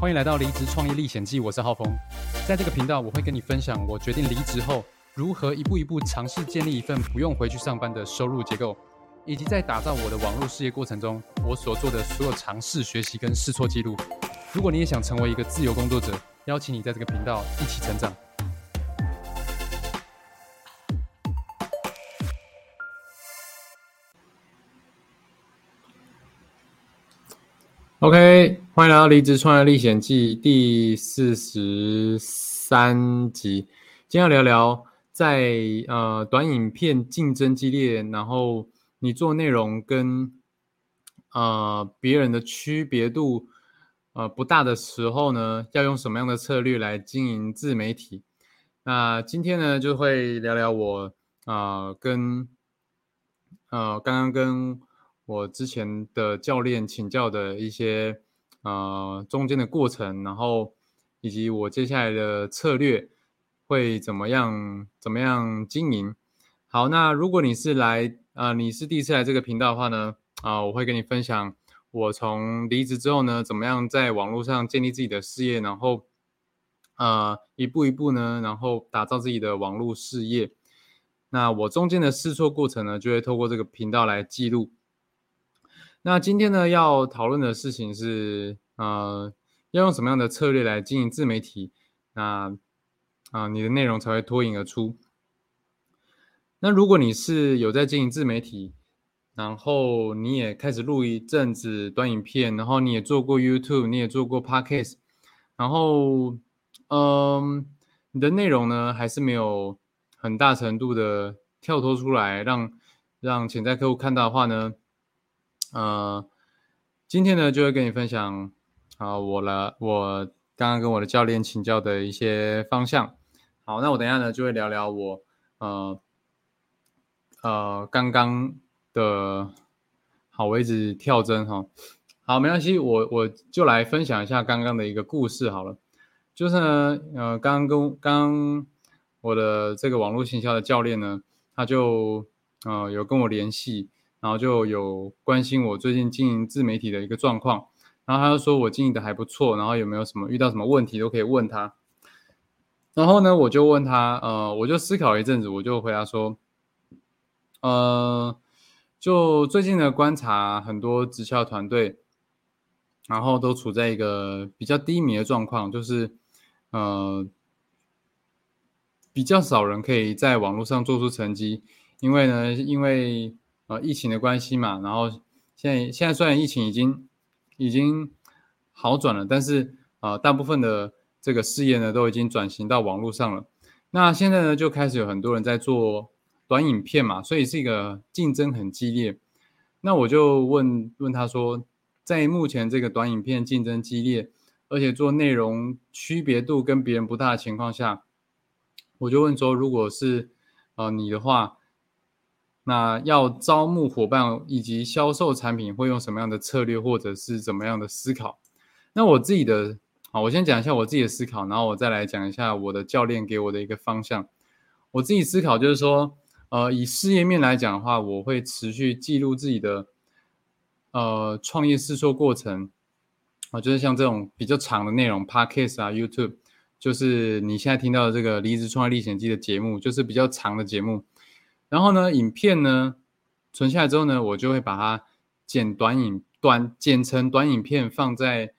欢迎来到离职创业历险记，我是浩峰。在这个频道，我会跟你分享我决定离职后如何一步一步尝试建立一份不用回去上班的收入结构，以及在打造我的网络事业过程中我所做的所有尝试、学习跟试错记录。如果你也想成为一个自由工作者，邀请你在这个频道一起成长。OK， 欢迎来到《离职创业历险记》第43集。今天要聊聊在短影片竞争激烈，然后你做内容跟别人的区别度不大的时候呢，要用什么样的策略来经营自媒体？那今天呢，就会聊聊我跟我之前的教练请教的一些中间的过程，然后以及我接下来的策略会怎么样经营。好，那如果你是第一次来这个频道的话呢，我会跟你分享我从离职之后呢，怎么样在网络上建立自己的事业，然后一步一步呢，然后打造自己的网络事业。那我中间的试错过程呢，就会透过这个频道来记录。那今天呢，要讨论的事情是，要用什么样的策略来经营自媒体，那你的内容才会脱颖而出。那如果你是有在经营自媒体，然后你也开始录一阵子短影片，然后你也做过 YouTube， 你也做过 Podcast， 然后你的内容呢还是没有很大程度的跳脱出来，让潜在客户看到的话呢，今天呢就会跟你分享我刚刚跟我的教练请教的一些方向。好，那我等一下呢就会聊聊我刚刚的，好，我一直跳针哈，好，没关系，我就来分享一下刚刚的一个故事好了。就是呢刚刚我的这个网络行销的教练呢，他就有跟我联系，然后就有关心我最近经营自媒体的一个状况，然后他就说我经营的还不错，然后有没有什么遇到什么问题都可以问他。然后呢，我就问他，我就思考一阵子，我就回答说，就最近的观察，很多直销团队，然后都处在一个比较低迷的状况，就是比较少人可以在网络上做出成绩，因为疫情的关系嘛，然后现在虽然疫情已经好转了，但是大部分的这个事业呢都已经转型到网络上了。那现在呢就开始有很多人在做短影片嘛，所以是一个竞争很激烈。那我就问他说，在目前这个短影片竞争激烈，而且做内容区别度跟别人不大的情况下，我就问说，如果是你的话，那要招募伙伴以及销售产品会用什么样的策略，或者是怎么样的思考？那我先讲一下我自己的思考，然后我再来讲一下我的教练给我的一个方向。我自己思考就是说，以事业面来讲的话，我会持续记录自己的创业试错过程，就是像这种比较长的内容 Podcast YouTube， 就是你现在听到的这个离职创业历险记的节目，就是比较长的节目。然后呢，影片呢存下来之后呢，我就会把它剪成短影片，放在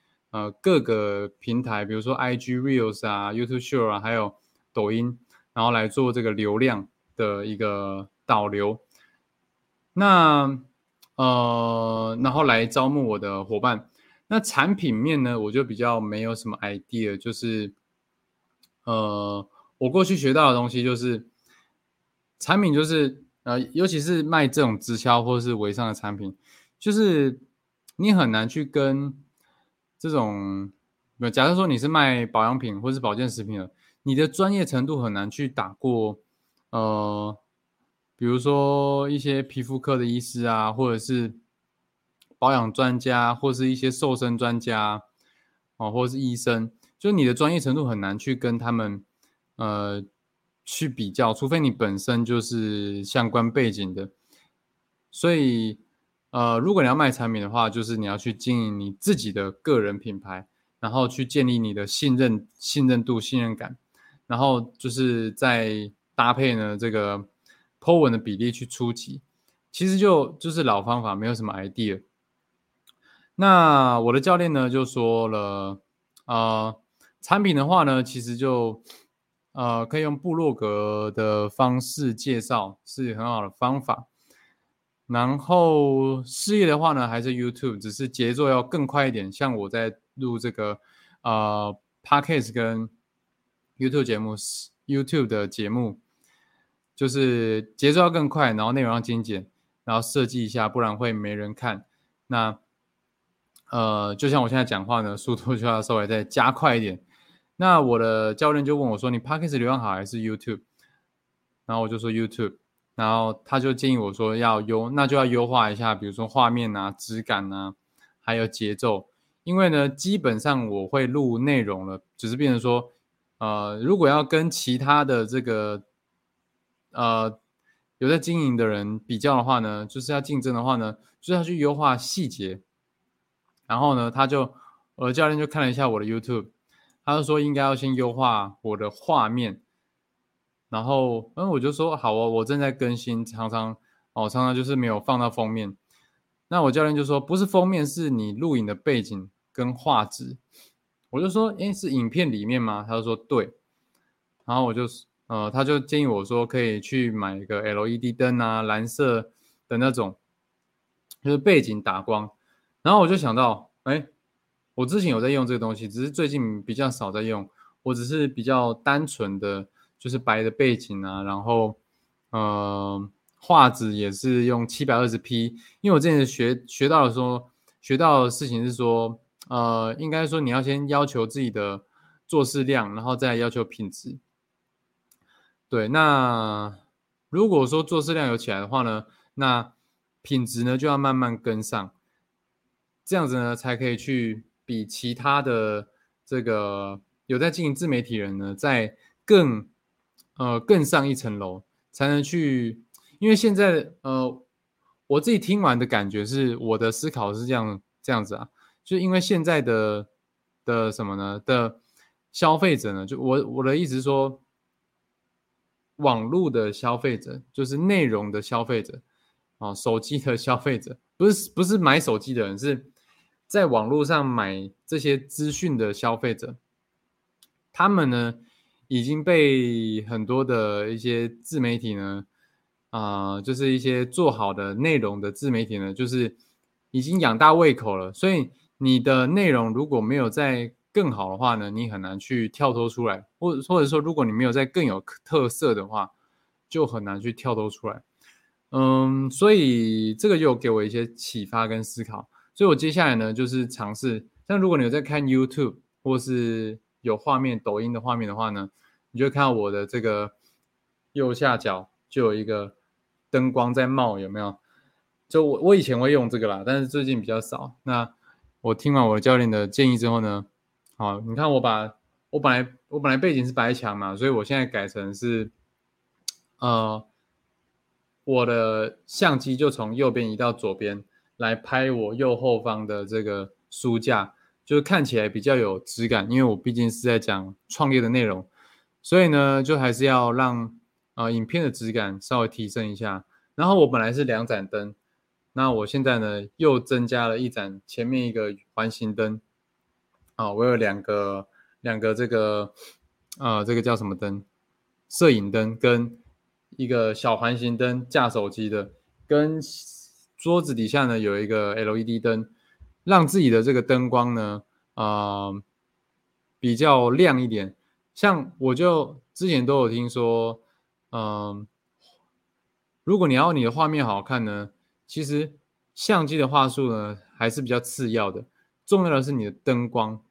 各个平台，比如说 IG Reels YouTube Show 还有抖音，然后来做这个流量的一个导流。那然后来招募我的伙伴。那产品面呢，我就比较没有什么 idea， 就是我过去学到的东西就是。产品就是尤其是卖这种直销或是微商的产品，就是你很难去跟这种，假设说你是卖保养品或是保健食品的，你的专业程度很难去打过比如说一些皮肤科的医师或者是保养专家，或是一些瘦身专家或是医生，就你的专业程度很难去跟他们去比较，除非你本身就是相关背景的。所以如果你要卖产品的话，就是你要去经营你自己的个人品牌，然后去建立你的信任度、信任感，然后就是再搭配呢这个 po 文的比例去出击，其实就是老方法，没有什么 idea。 那我的教练呢就说了，产品的话呢其实就可以用部落格的方式介绍，是很好的方法。然后事业的话呢还是 YouTube， 只是节奏要更快一点，像我在录这个Podcast 跟 YouTube 节目 YouTube 的节目，就是节奏要更快，然后内容要精简，然后设计一下，不然会没人看。那就像我现在讲话呢速度就要稍微再加快一点。那我的教练就问我说，你 Podcast 流量好还是 YouTube？ 然后我就说 YouTube， 然后他就建议我说那就要优化一下，比如说画面啊、质感啊，还有节奏。因为呢基本上我会录内容了，只是变成说如果要跟其他的这个有在经营的人比较的话呢，就是要竞争的话呢，就是要去优化细节。然后呢我的教练就看了一下我的 YouTube，他就说应该要先优化我的画面，然后我就说好哦，我正在更新，常常就是没有放到封面。那我教练就说不是封面，是你录影的背景跟画质。我就说是影片里面吗？他就说对。然后我就他就建议我说可以去买一个 LED 灯啊，蓝色的那种，就是背景打光。然后我就想到我之前有在用这个东西，只是最近比较少在用。我只是比较单纯的就是白的背景啊，然后画质也是用 720p。 因为我之前学到的事情是说应该说你要先要求自己的做事量，然后再要求品质。对，那如果说做事量有起来的话呢，那品质呢就要慢慢跟上，这样子呢才可以去比其他的这个有在经营自媒体人呢再更上一层楼，才能去。因为现在我自己听完的感觉是，我的思考是这样子啊，就因为现在的什么呢的消费者呢，就我的意思是说，网络的消费者就是内容的消费者啊，手机的消费者，不是买手机的人，是在网络上买这些资讯的消费者，他们呢已经被很多的一些自媒体呢，就是一些做好的内容的自媒体呢，就是已经养大胃口了。所以你的内容如果没有再更好的话呢，你很难去跳脱出来，或者说如果你没有再更有特色的话，就很难去跳脱出来。所以这个就给我一些启发跟思考。所以我接下来呢就是尝试，像如果你有在看 YouTube 或是有画面抖音的画面的话呢，你就看到我的这个右下角就有一个灯光在冒，有没有？就我以前会用这个啦，但是最近比较少。那我听完我的教练的建议之后呢，好，你看我本来背景是白墙嘛，所以我现在改成是我的相机就从右边移到左边来拍我右后方的这个书架，就是看起来比较有质感，因为我毕竟是在讲创业的内容，所以呢就还是要让影片的质感稍微提升一下。然后我本来是两盏灯，那我现在呢又增加了一盏，前面一个环形灯我有两个这个这个叫什么灯，摄影灯跟一个小环形灯架手机的，跟桌子底下呢有一个 LED 灯，让自己的这个灯光呢比较亮一点。像我就之前都有听说如果你要你的画面好看呢，其实相机的画素呢还是比较次要的，重要的是你的灯光。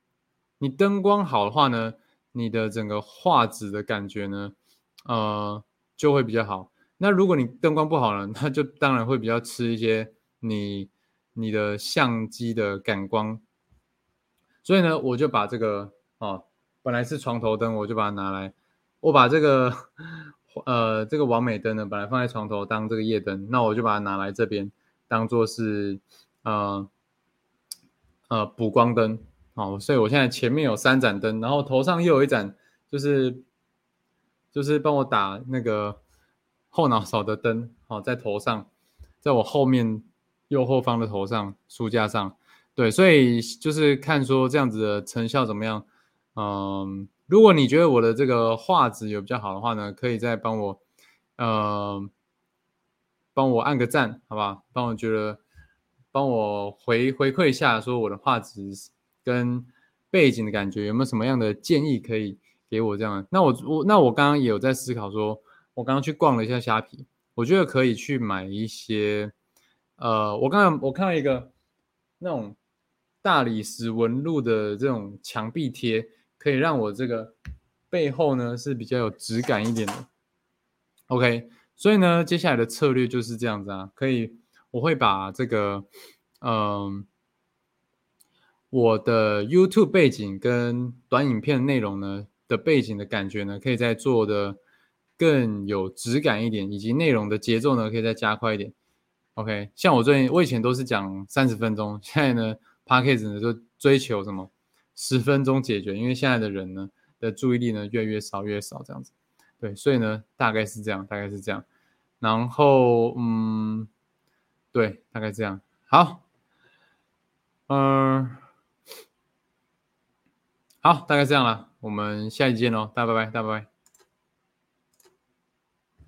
你灯光好的话呢，你的整个画质的感觉呢就会比较好。那如果你灯光不好呢，那就当然会比较吃一些你的相机的感光。所以呢我就把这个本来是床头灯，我就把它拿来，我把这个这个网美灯呢本来放在床头当这个夜灯，那我就把它拿来这边当做是补光灯，好，所以我现在前面有三盏灯，然后头上又有一盏就是帮我打那个后脑勺的灯，好，在头上，在我后面右后方的头上书架上。对，所以就是看说这样子的成效怎么样。如果你觉得我的这个画质有比较好的话呢，可以再帮我按个赞，好吧？帮我回馈一下，说我的画质跟背景的感觉有没有什么样的建议可以给我这样？那我刚刚也有在思考说，我刚刚去逛了一下虾皮，我觉得可以去买一些，我看到一个那种大理石纹路的这种墙壁贴，可以让我这个背后呢是比较有质感一点的。OK， 所以呢，接下来的策略就是这样子啊，可以，我会把这个，我的 YouTube 背景跟短影片内容呢的背景的感觉呢，可以再做的更有质感一点，以及内容的节奏呢可以再加快一点。OK， 像我以前都是讲30分钟，现在呢 Podcast 呢就追求什么10分钟解决，因为现在的人呢的注意力呢越来越少这样子。对，所以呢大概是这样，然后对，大概这样。好，好，大概这样啦，我们下一集见咯，大家拜拜。